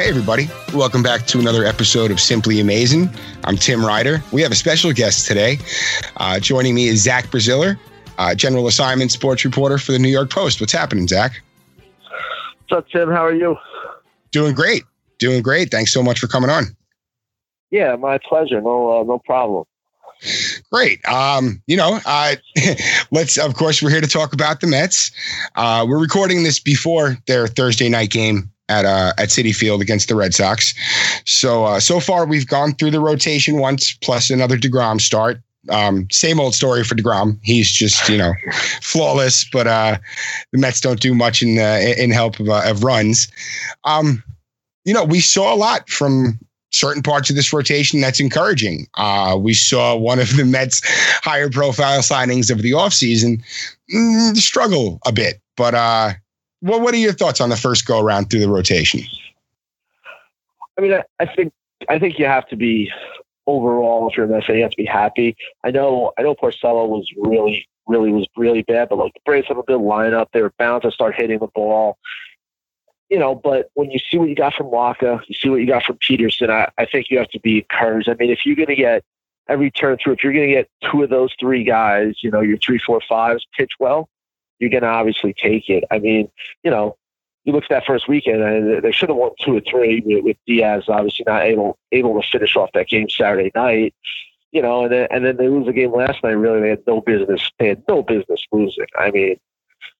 Hey, everybody. Welcome back to another episode of Simply Amazing. I'm Tim Ryder. We have a special guest today. Joining me is Zach Braziller, general assignment sports reporter for the New York Post. What's happening, Zach? What's up, Tim? How are you? Doing great. Doing great. Thanks so much for coming on. Yeah, my pleasure. No problem. Great. Let's, of course, we're here to talk about the Mets. We're recording this before their Thursday night game at City Field against the Red Sox. So far we've gone through the rotation once, plus another DeGrom start. Same old story for DeGrom. He's just, flawless, but the Mets don't do much in help of runs. We saw a lot from certain parts of this rotation that's encouraging. We saw one of the Mets' higher profile signings of the offseason struggle a bit. But what are your thoughts on the first go around through the rotation? I mean, I think you have to be overall, if you're a Mets fan, you have to be happy. I know Porcello was really bad, but like the Braves have a good lineup. They were bound to start hitting the ball. But when you see what you got from Waka, you see what you got from Peterson, I think you have to be encouraged. I mean, if you're going to get every turn through, if you're going to get two of those three guys, your 3, 4, 5s pitch well, you're going to obviously take it. I mean, you look at that first weekend, and they should have won 2 or 3 with Diaz obviously not able to finish off that game Saturday night. And then they lose the game last night. Really, they had no business losing. I mean,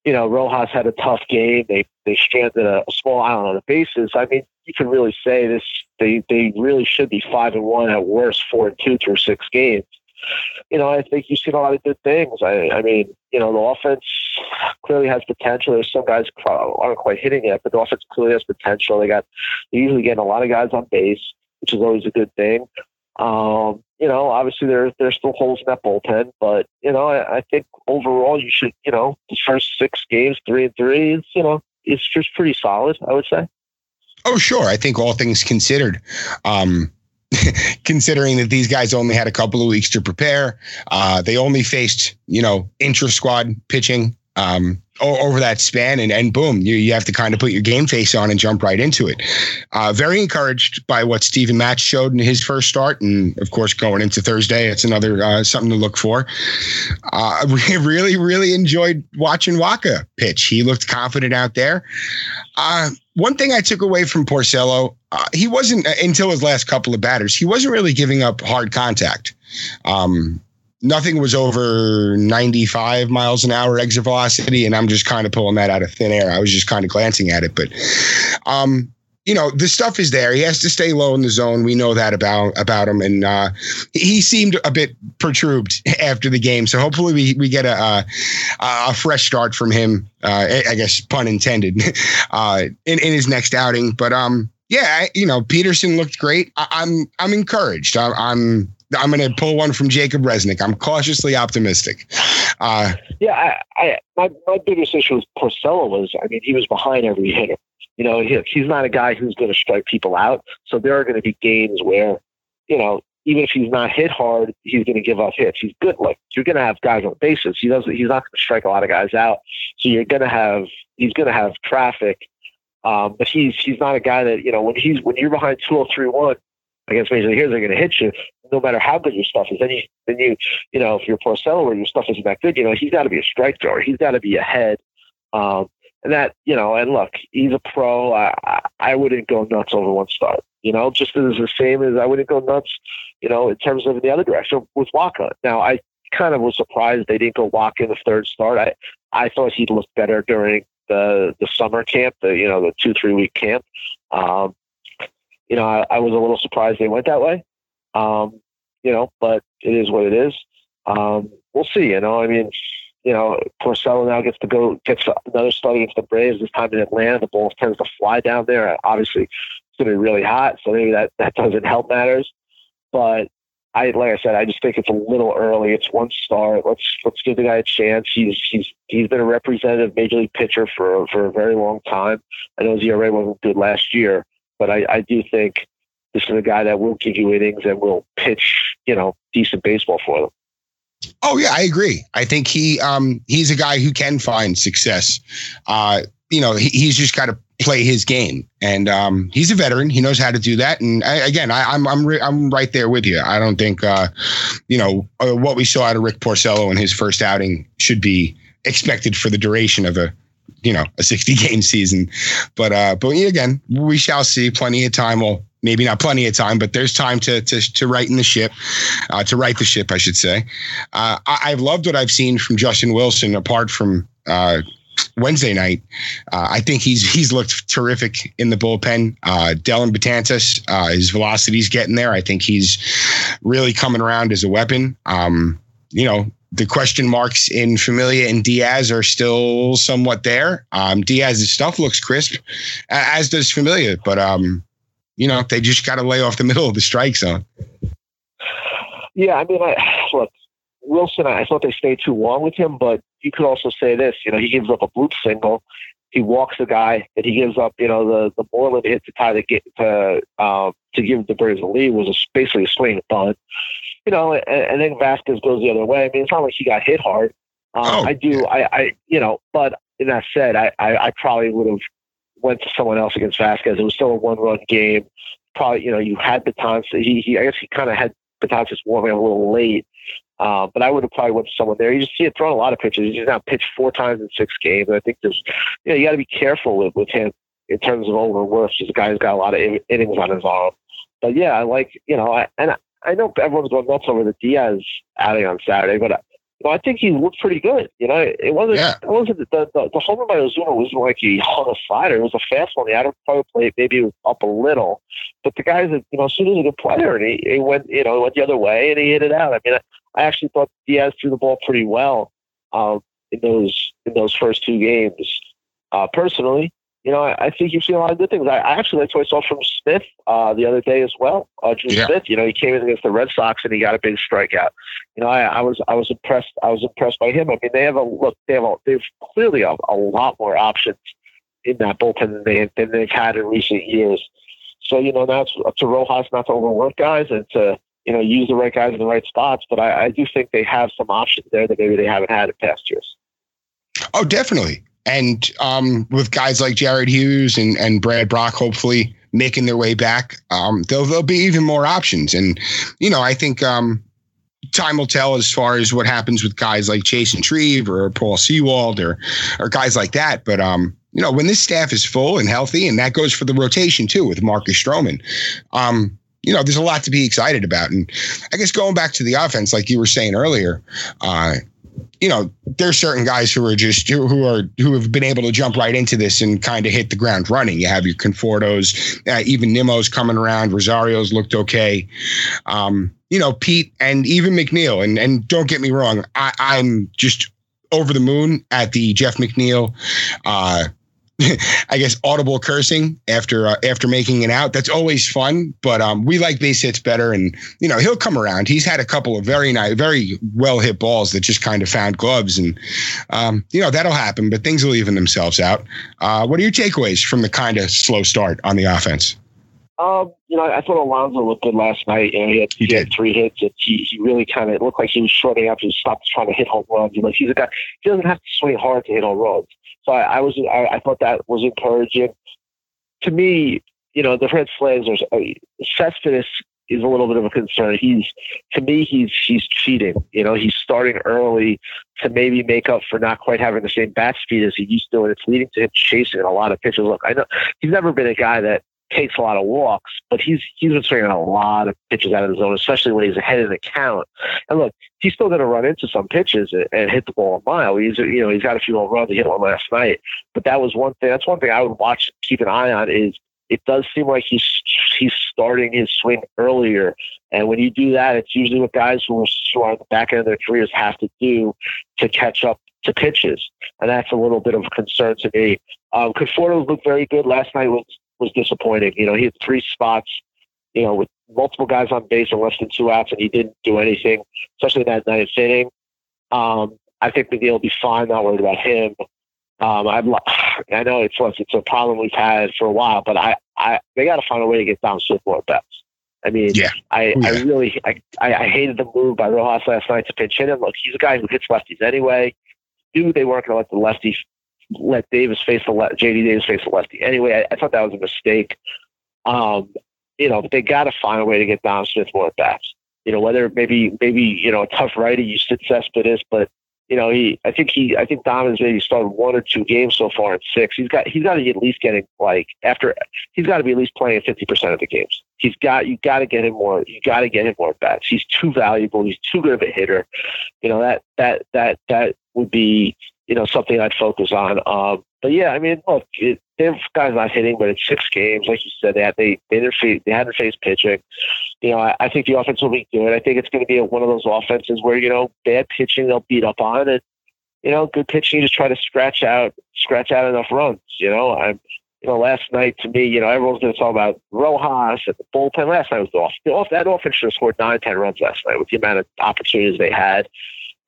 Rojas had a tough game. They stranded a small island on the bases. I mean, you can really say this. They really should be 5-1 at worst, 4-2 through 6 games. I think you've seen a lot of good things. I mean, the offense clearly has potential. There's some guys aren't quite hitting it, but the offense clearly has potential. They're usually getting a lot of guys on base, which is always a good thing. Obviously there's still holes in that bullpen, but I think overall you should, the first 6 games, 3-3, it's just pretty solid, I would say. Oh, sure. I think all things considered, considering that these guys only had a couple of weeks to prepare, they only faced, intra-squad pitching over that span, and boom, you have to kind of put your game face on and jump right into it. Very encouraged by what Steven Matz showed in his first start, and of course going into Thursday, it's another something to look for. I really, really enjoyed watching Waka pitch. He looked confident out there. One thing I took away from Porcello, he wasn't, until his last couple of batters, he wasn't really giving up hard contact. Nothing was over 95 miles an hour exit velocity, and I'm just kind of pulling that out of thin air. I was just kind of glancing at it, but the stuff is there. He has to stay low in the zone. We know that about him, and he seemed a bit perturbed after the game. So hopefully we get a fresh start from him. I guess pun intended in his next outing. But yeah, Peterson looked great. I'm encouraged. I'm going to pull one from Jacob Resnick. I'm cautiously optimistic. My biggest issue with Porcello was, he was behind every hitter. He's not a guy who's going to strike people out. So there are going to be games where, even if he's not hit hard, he's going to give up hits. He's good. Like, you're going to have guys on bases. He's not going to strike a lot of guys out. So he's going to have traffic. But he's not a guy that, when you're behind 2-0, 3-1 against Major League hitters, they're going to hit you. No matter how good your stuff is, then if you're Porcello or your stuff isn't that good, he's got to be a strike thrower. He's got to be ahead. And look, he's a pro. I wouldn't go nuts over one start, just as the same as I wouldn't go nuts, in terms of the other direction with Waka. Now, I kind of was surprised they didn't go Waka in the third start. I thought he'd look better during the summer camp, the 2-3 week camp. I was a little surprised they went that way. But it is what it is. We'll see, Porcello now gets another start against the Braves, this time in Atlanta. The ball tends to fly down there. Obviously it's going to be really hot. So maybe that doesn't help matters, but I just think it's a little early. It's one start. Let's give the guy a chance. He's been a representative major league pitcher for a very long time. I know his ERA wasn't good last year, but I do think this is a guy that will give you innings and will pitch, decent baseball for them. Oh yeah, I agree. I think he's a guy who can find success. He's just got to play his game. And he's a veteran. He knows how to do that. And I'm right there with you. I don't think, what we saw out of Rick Porcello in his first outing should be expected for the duration of a 60-game season. But again, we shall see. Plenty of time will. Maybe not plenty of time, but there's time to right the ship, I should say. I've loved what I've seen from Justin Wilson, apart from Wednesday night. I think he's looked terrific in the bullpen. Dellin Betances, his velocity's getting there. I think he's really coming around as a weapon. The question marks in Familia and Diaz are still somewhat there. Diaz's stuff looks crisp, as does Familia, but they just got to lay off the middle of the strike zone. Yeah, look, Wilson, I thought they stayed too long with him, but you could also say this, he gives up a bloop single. He walks the guy that he gives up, the Moreland hit to tie the game to give the Braves a lead was basically a swing bunt. And then Vasquez goes the other way. It's not like he got hit hard. But in that said, I probably would have went to someone else against Vasquez. It was still a one-run game. Probably, you had Betances. I guess he kind of had Betances warming up a little late. But I would have probably went to someone there. You just see it thrown a lot of pitches. He's now pitched 4 times in 6 games. And I think there's, you got to be careful with him in terms of overwork. He's a guy who's got a lot of innings on his arm. But yeah, I know everyone's going nuts over the Diaz outing on Saturday, but I think he looked pretty good. It wasn't. Yeah. It wasn't the home run by Ozuna wasn't like he hung a slider. It was a fast one. The out of power play maybe was up a little, but the guy's Ozuna's a good player, and he went went the other way and he hit it out. I actually thought Diaz threw the ball pretty well in those first 2 games. Personally, I think you've seen a lot of good things. I actually liked what I saw from Smith the other day as well. Smith, he came in against the Red Sox and he got a big strikeout. I was impressed. I was impressed by him. They've clearly a lot more options in that bullpen than they've had in recent years. So now it's up to Rojas not to overwork guys and to use the right guys in the right spots. But I do think they have some options there that maybe they haven't had in past years. Oh, definitely. And with guys like Jared Hughes and Brad Brock, hopefully making their way back, there'll be even more options. And, I think time will tell as far as what happens with guys like Jason Treve or Paul Seawald or guys like that. But, when this staff is full and healthy, and that goes for the rotation, too, with Marcus Stroman, there's a lot to be excited about. And I guess going back to the offense, like you were saying earlier, there's certain guys who have been able to jump right into this and kind of hit the ground running. You have your Confortos, even Nimmo's coming around. Rosario's looked okay. Pete and even McNeil. And don't get me wrong, I'm just over the moon at the Jeff McNeil, I guess, audible cursing after making an out. That's always fun, but we like base hits better, and he'll come around. He's had a couple of very nice, very well hit balls that just kind of found gloves, and that'll happen. But things will even themselves out. What are your takeaways from the kind of slow start on the offense? I thought Alonso looked good last night. He had 3 hits. And he really kind of looked like he was shorting up. He stopped trying to hit home runs. He's a guy. He doesn't have to swing hard to hit home runs. So I thought that was encouraging. To me, the red flags are Céspedes is a little bit of a concern. He's cheating. He's starting early to maybe make up for not quite having the same bat speed as he used to, and it's leading to him chasing a lot of pitches. Look, I know he's never been a guy that takes a lot of walks, but he's been swinging a lot of pitches out of the zone, especially when he's ahead of the count. And look, he's still going to run into some pitches and hit the ball a mile. He's got a few home runs. He hit one last night, but that was one thing. That's one thing I would watch, keep an eye on. Is it does seem like he's starting his swing earlier, and when you do that, it's usually what guys who are at the back end of their careers have to do to catch up to pitches, and that's a little bit of a concern to me. Conforto looked very good last night. Was disappointing. He had 3 spots, with multiple guys on base and less than 2 outs, and he didn't do anything, especially in that 9th inning. I think McNeil will be fine. Not worried about him. I know it's a problem we've had for a while, but they got to find a way to get Dom Smith more bats. I hated the move by Rojas last night to pinch hit him. Look, he's a guy who hits lefties anyway. They weren't going to let the lefty let Davis face the left, JD Davis face the lefty. Anyway, I thought that was a mistake. You know, but they got to find a way to get Dom Smith more at bats. You know, whether maybe you know, a tough righty, you sit Céspedes, but you know, I think Dom has maybe started one or two games so far in six. He's got to be at least getting he's got to be at least playing 50% of the games. You got to get him more at bats. He's too valuable. He's too good of a hitter. You know, that would be, you know, something I'd focus on. But yeah, I mean, look, their guys not hitting, but it's six games, like you said, they hadn't faced pitching. You know, I think the offense will be good. I think it's going to be one of those offenses where, you know, bad pitching they'll beat up on, and you know, good pitching you just try to scratch out enough runs. You know, last night to me, you know, everyone's going to talk about Rojas at the bullpen. Last night was off. That offense should have scored 9-10 runs last night with the amount of opportunities they had.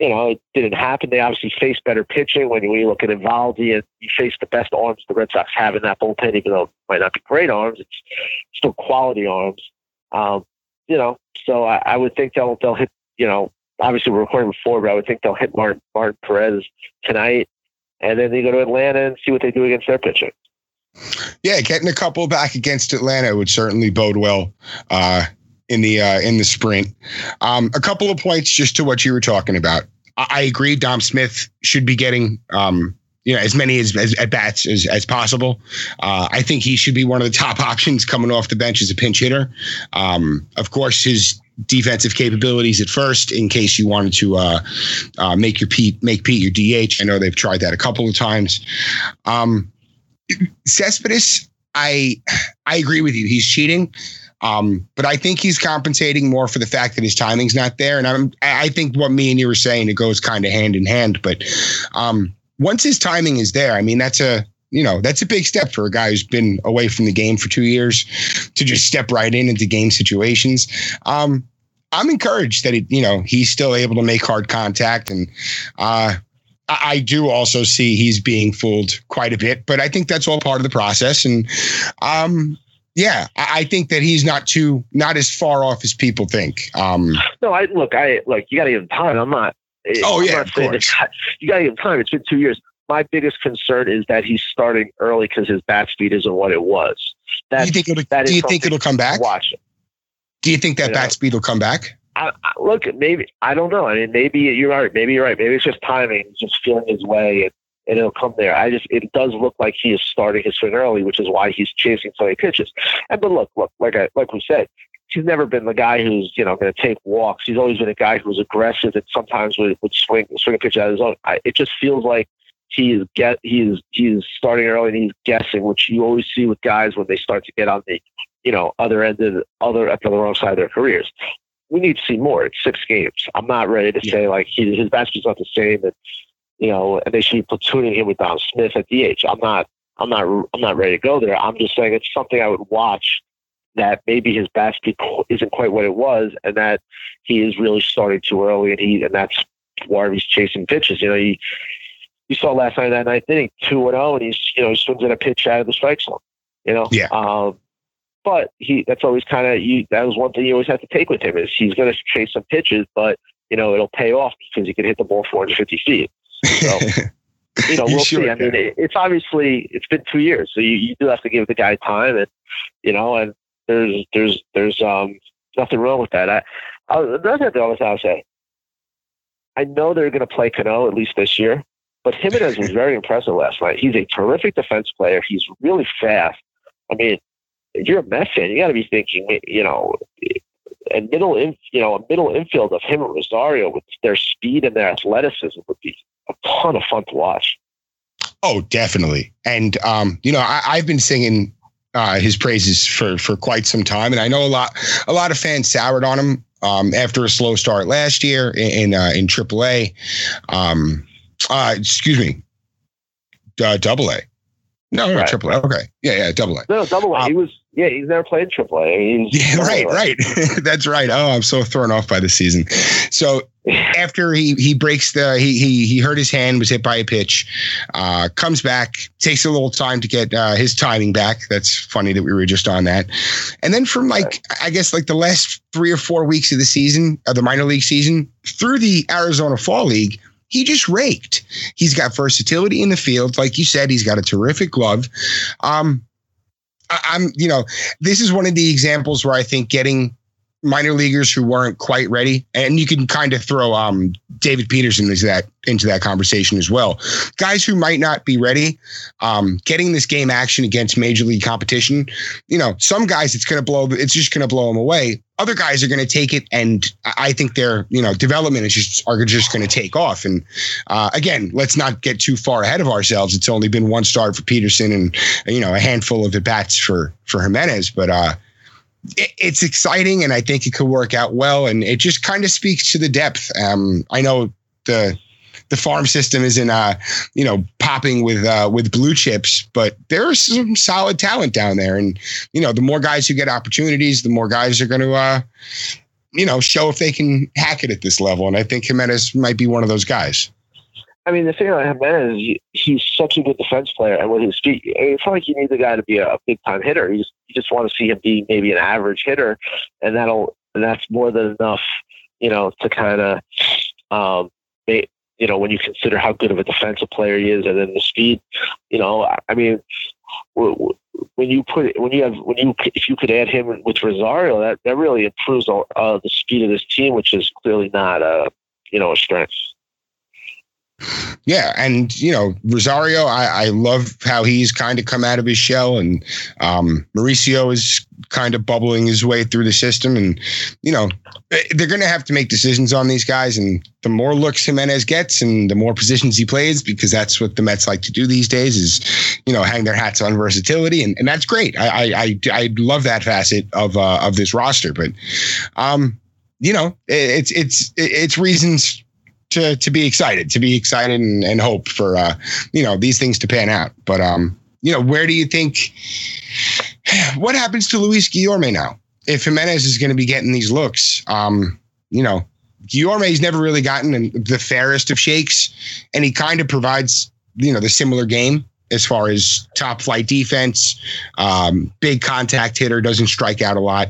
You know, it didn't happen. They obviously faced better pitching. When you look at Evaldi, and you face the best arms the Red Sox have in that bullpen, even though it might not be great arms, it's still quality arms. You know, so I would think they'll hit, you know, obviously we're recording before, but I would think they'll hit Martin Perez tonight, and then they go to Atlanta and see what they do against their pitcher. Yeah, getting a couple back against Atlanta would certainly bode well in the sprint. A couple of points just to what you were talking about. I agree. Dom Smith should be getting, you know, as many as at bats as possible. I think he should be one of the top options coming off the bench as a pinch hitter. Of course, his defensive capabilities at first, in case you wanted to make Pete your DH. I know they've tried that a couple of times. Céspedes, I agree with you. He's cheating. But I think he's compensating more for the fact that his timing's not there. And I think what me and you were saying, it goes kind of hand in hand. But once his timing is there, I mean, that's a big step for a guy who's been away from the game for 2 years to just step right into game situations. I'm encouraged that he's still able to make hard contact, and I do also see he's being fooled quite a bit, but I think that's all part of the process. And yeah, I think that he's not as far off as people think. No, I look. You got to give him time. You got to give him time. It's been 2 years. My biggest concern is that he's starting early because his bat speed isn't what it was. Do you think it'll come back? Watch it. Do you think that bat speed will come back? Look, maybe, I don't know. I mean, maybe you're right. Maybe it's just timing. He's just feeling his way, and it'll come there. It does look like he is starting his swing early, which is why he's chasing so many pitches. But look, like we said, he's never been the guy who's, you know, going to take walks. He's always been a guy who's aggressive and sometimes would swing a pitch out of his own. It just feels like he's starting early and he's guessing, which you always see with guys when they start to get on the, you know, other end of the wrong side of their careers. We need to see more. It's six games. I'm not ready to say like his basket's not the same, and you know, and they should be platooning him with Dom Smith at DH. I'm not ready to go there. I'm just saying it's something I would watch, that maybe his basket isn't quite what it was, and that he is really starting too early, and that's why he's chasing pitches. You know, you saw last night, that ninth inning, 2-0, and he swings at a pitch out of the strike zone. You know, yeah. But that's always kind of, that was one thing you always have to take with him, is he's going to chase some pitches, but, you know, it'll pay off because he can hit the ball 450 feet. So, you know, we'll see. I mean, it's been 2 years, so you do have to give the guy time, and, you know, and there's nothing wrong with that. Another thing I'll say, I know they're going to play Cano at least this year, but Jimenez was very impressive last night. He's a terrific defense player. He's really fast. I mean, if you're a Mets fan, you got to be thinking, you know, a middle infield of him and Rosario with their speed and their athleticism would be a ton of fun to watch. Oh, definitely. And, you know, I've been singing his praises for quite some time. And I know a lot of fans soured on him after a slow start last year in AAA. Double A. No, right. Triple A. Okay. Yeah, Double A. No, Double A. He's never played Triple A. I mean, right. That's right. Oh, I'm so thrown off by the season. So after he breaks he hurt his hand, was hit by a pitch, comes back, takes a little time to get his timing back. That's funny that we were just on that. And then from I guess like the last 3 or 4 weeks of the season, of the minor league season, through the Arizona Fall League, he just raked. He's got versatility in the field. Like you said, he's got a terrific glove. This is one of the examples where I think getting minor leaguers who weren't quite ready, and you can kind of throw David Peterson into that conversation as well. Guys who might not be ready, getting this game action against major league competition. You know, some guys it's just gonna blow them away. Other guys are gonna take it, and I think their development are just gonna take off. And again, let's not get too far ahead of ourselves. It's only been one start for Peterson, and a handful of at bats for Jimenez, but. It's exciting, and I think it could work out well. And it just kind of speaks to the depth. I know the farm system isn't popping with blue chips, but there is some solid talent down there. And the more guys who get opportunities, the more guys are going to show if they can hack it at this level. And I think Jimenez might be one of those guys. I mean, the thing about Jimenez is he's such a good defense player. And when he's speaking, it's not like you need the guy to be a big time hitter. You just want to see him be maybe an average hitter, and that's more than enough, to kind of, when you consider how good of a defensive player he is, and then the speed, I mean, if you could add him with Rosario, that really improves the speed of this team, which is clearly not a strength. Yeah. And, Rosario, I love how he's kind of come out of his shell, and Mauricio is kind of bubbling his way through the system. And, they're going to have to make decisions on these guys. And the more looks Jimenez gets and the more positions he plays, because that's what the Mets like to do these days is, hang their hats on versatility. And that's great. I love that facet of this roster. But, it's reasons to be excited and hope for, these things to pan out. But, where do you think, what happens to Luis Guillorme now? If Jimenez is going to be getting these looks, Guillorme's never really gotten the fairest of shakes, and he kind of provides, the similar game as far as top flight defense, big contact hitter, doesn't strike out a lot.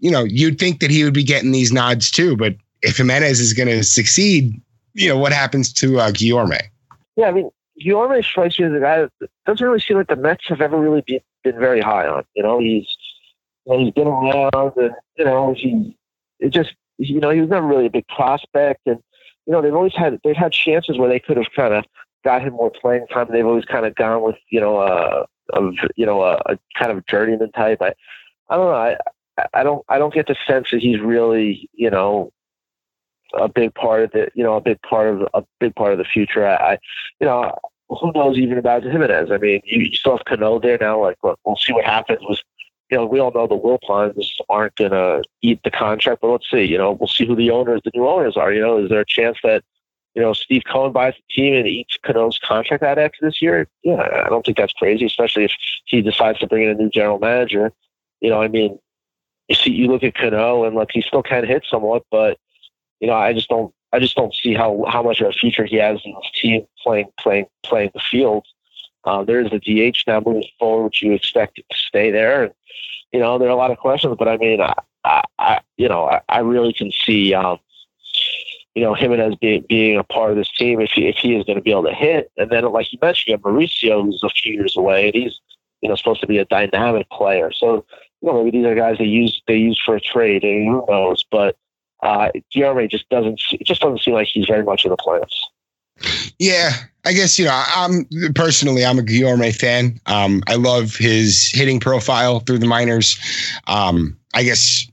You'd think that he would be getting these nods too, but if Jimenez is going to succeed, what happens to Guillorme? Yeah, I mean, Guillorme strikes me as a guy that doesn't really seem like the Mets have ever really been very high on. He's been around, and he was never really a big prospect, and they've had chances where they could have kind of got him more playing time. They've always kind of gone with a kind of journeyman type. I don't know. I don't get the sense that he's really a big part of the future. I who knows even about Jimenez? I mean, you still have Cano there now. Like, look, we'll see what happens. We all know the Wilpons aren't gonna eat the contract, but let's see. We'll see who the new owners are. Is there a chance that Steve Cohen buys the team and eats Cano's contract out after this year? Yeah, I don't think that's crazy, especially if he decides to bring in a new general manager. I mean, you look at Cano and look, he still kind of hits somewhat, but. I just don't see how much of a future he has in his team playing the field. There is the DH now moving forward, which you expect it to stay there. And, there are a lot of questions, but I mean, I really can see, Jimenez being a part of this team if he is going to be able to hit. And then, like you mentioned, you have Mauricio, who's a few years away, and he's supposed to be a dynamic player. So maybe these are guys they use for a trade, and who knows, but. Guillorme just doesn't seem like he's very much in the plans. Yeah, I guess, I'm a Guillorme fan. I love his hitting profile through the minors. I guess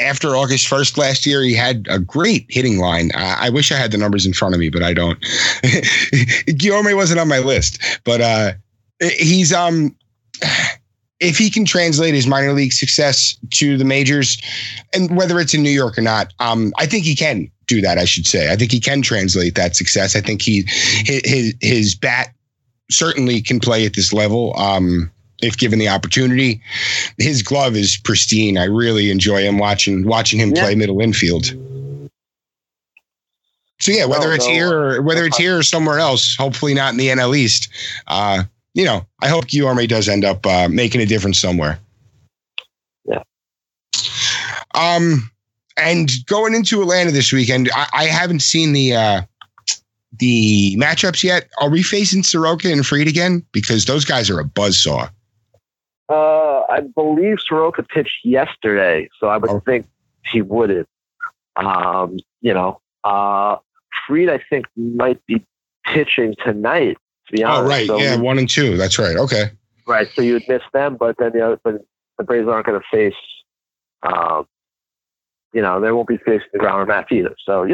after August 1st last year, he had a great hitting line. I wish I had the numbers in front of me, but I don't. Guillorme wasn't on my list, but he's if he can translate his minor league success to the majors, and whether it's in New York or not, I think he can do that. I should say, I think he can translate that success. I think his bat certainly can play at this level. If given the opportunity, his glove is pristine. I really enjoy him watching him play middle infield. So yeah, whether it's here or somewhere else, hopefully not in the NL East, I hope Guillorme does end up making a difference somewhere. Yeah. And going into Atlanta this weekend, I haven't seen the matchups yet? Are we facing Soroka and Freed again? Because those guys are a buzzsaw. I believe Soroka pitched yesterday, so I would think he wouldn't. Freed, I think, might be pitching tonight, to be honest. Oh, right. So yeah, 1 and 2. That's right. Okay. Right. So you would miss them, but then the Braves aren't going to face, they won't be facing DeGrom or Matz either. So,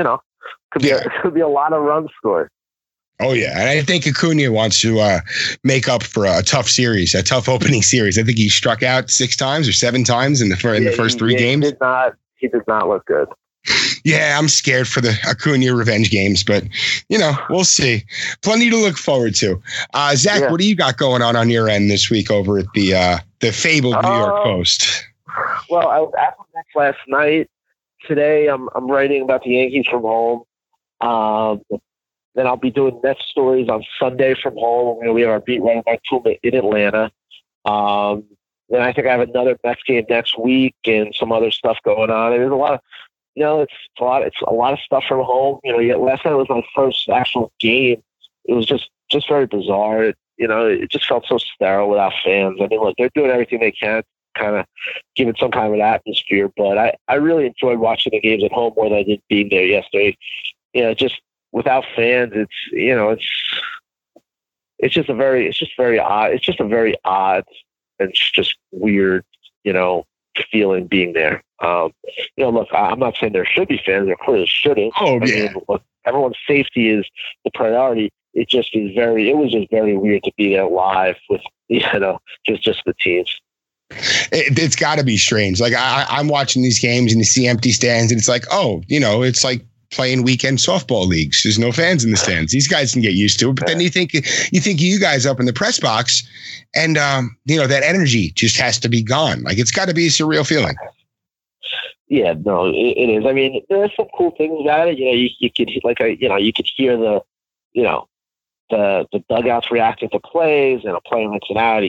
could be a lot of runs scored. Oh, yeah. And I think Acuna wants to make up for a tough opening series. I think he struck out 6 times or 7 times in the first 3 games. He does not look good. Yeah, I'm scared for the Acuna revenge games, but, we'll see. Plenty to look forward to. Zach, What do you got going on your end this week over at the fabled New York Post? Well, I was at Max last night. Today, I'm writing about the Yankees from home. Then I'll be doing Mets stories on Sunday from home. We have our beat writer Mike Toolman in Atlanta. Then I think I have another Mets game next week and some other stuff going on. There's a lot of, it's a lot of stuff from home. Last night was my first actual game. It was just very bizarre. It just felt so sterile without fans. I mean, look, they're doing everything they can to kind of give it some kind of an atmosphere. But I really enjoyed watching the games at home more than I did being there yesterday. Just without fans, it's just a very odd and just weird, feeling being there. Look, I'm not saying there should be fans. There clearly shouldn't. Oh, yeah. I mean, look, everyone's safety is the priority. It was just very weird to be there live with, just the teams. It's got to be strange. Like I'm watching these games and you see empty stands and it's like, it's like playing weekend softball leagues. There's no fans in the stands. These guys can get used to it. But then you think you guys up in the press box and, that energy just has to be gone. Like it's got to be a surreal feeling. Yeah, no, it is. I mean, there's some cool things about it. You could hear the dugouts reacting to plays and a player makes an out,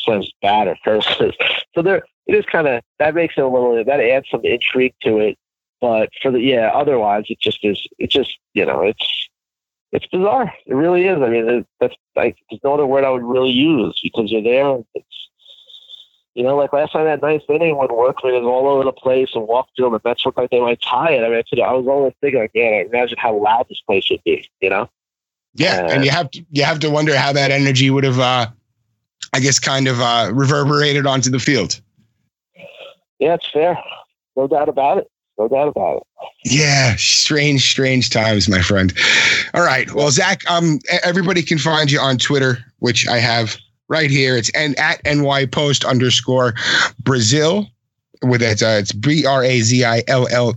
slams bat or curses. So there, it is kind of, that makes it a little, that adds some intrigue to it. But otherwise it just is, it's bizarre. It really is. I mean, that's like, there's no other word I would really use because you're there. It's, like last time that ninth inning when Workman was all over the place and Walkfield, the Mets looked like they might tie it. I mean, I was always thinking, imagine how loud this place would be, Yeah, and you have to wonder how that energy would have, reverberated onto the field. Yeah, it's fair. No doubt about it. Yeah, strange times, my friend. All right, well, Zach, everybody can find you on Twitter, which I have. Right here, it's at NYPost_Brazil with it's BRAZILLE,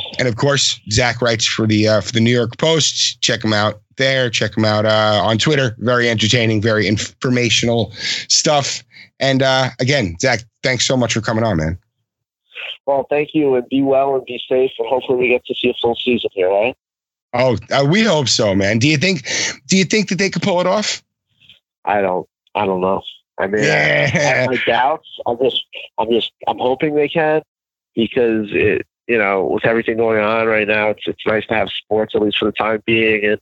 and of course Zach writes for the New York Post. Check him out there. Check him out on Twitter. Very entertaining, very informational stuff. And again, Zach, thanks so much for coming on, man. Well, thank you, and be well and be safe, and hopefully we get to see a full season here, right? Oh, we hope so, man. Do you think that they could pull it off? I don't know. I mean, yeah. I have my doubts. I'm hoping they can because with everything going on right now, it's nice to have sports at least for the time being. And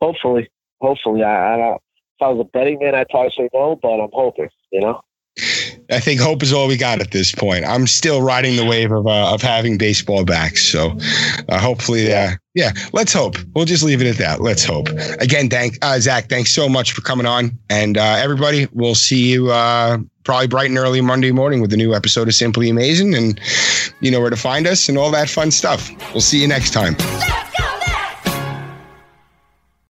hopefully, I don't. If I was a betting man, I'd probably say no, but I'm hoping. I think hope is all we got at this point. I'm still riding the wave of having baseball back. So hopefully, let's hope. We'll just leave it at that. Let's hope. Again, Zach, thanks so much for coming on. And everybody, we'll see you probably bright and early Monday morning with a new episode of Simply Amazing. And you know where to find us and all that fun stuff. We'll see you next time.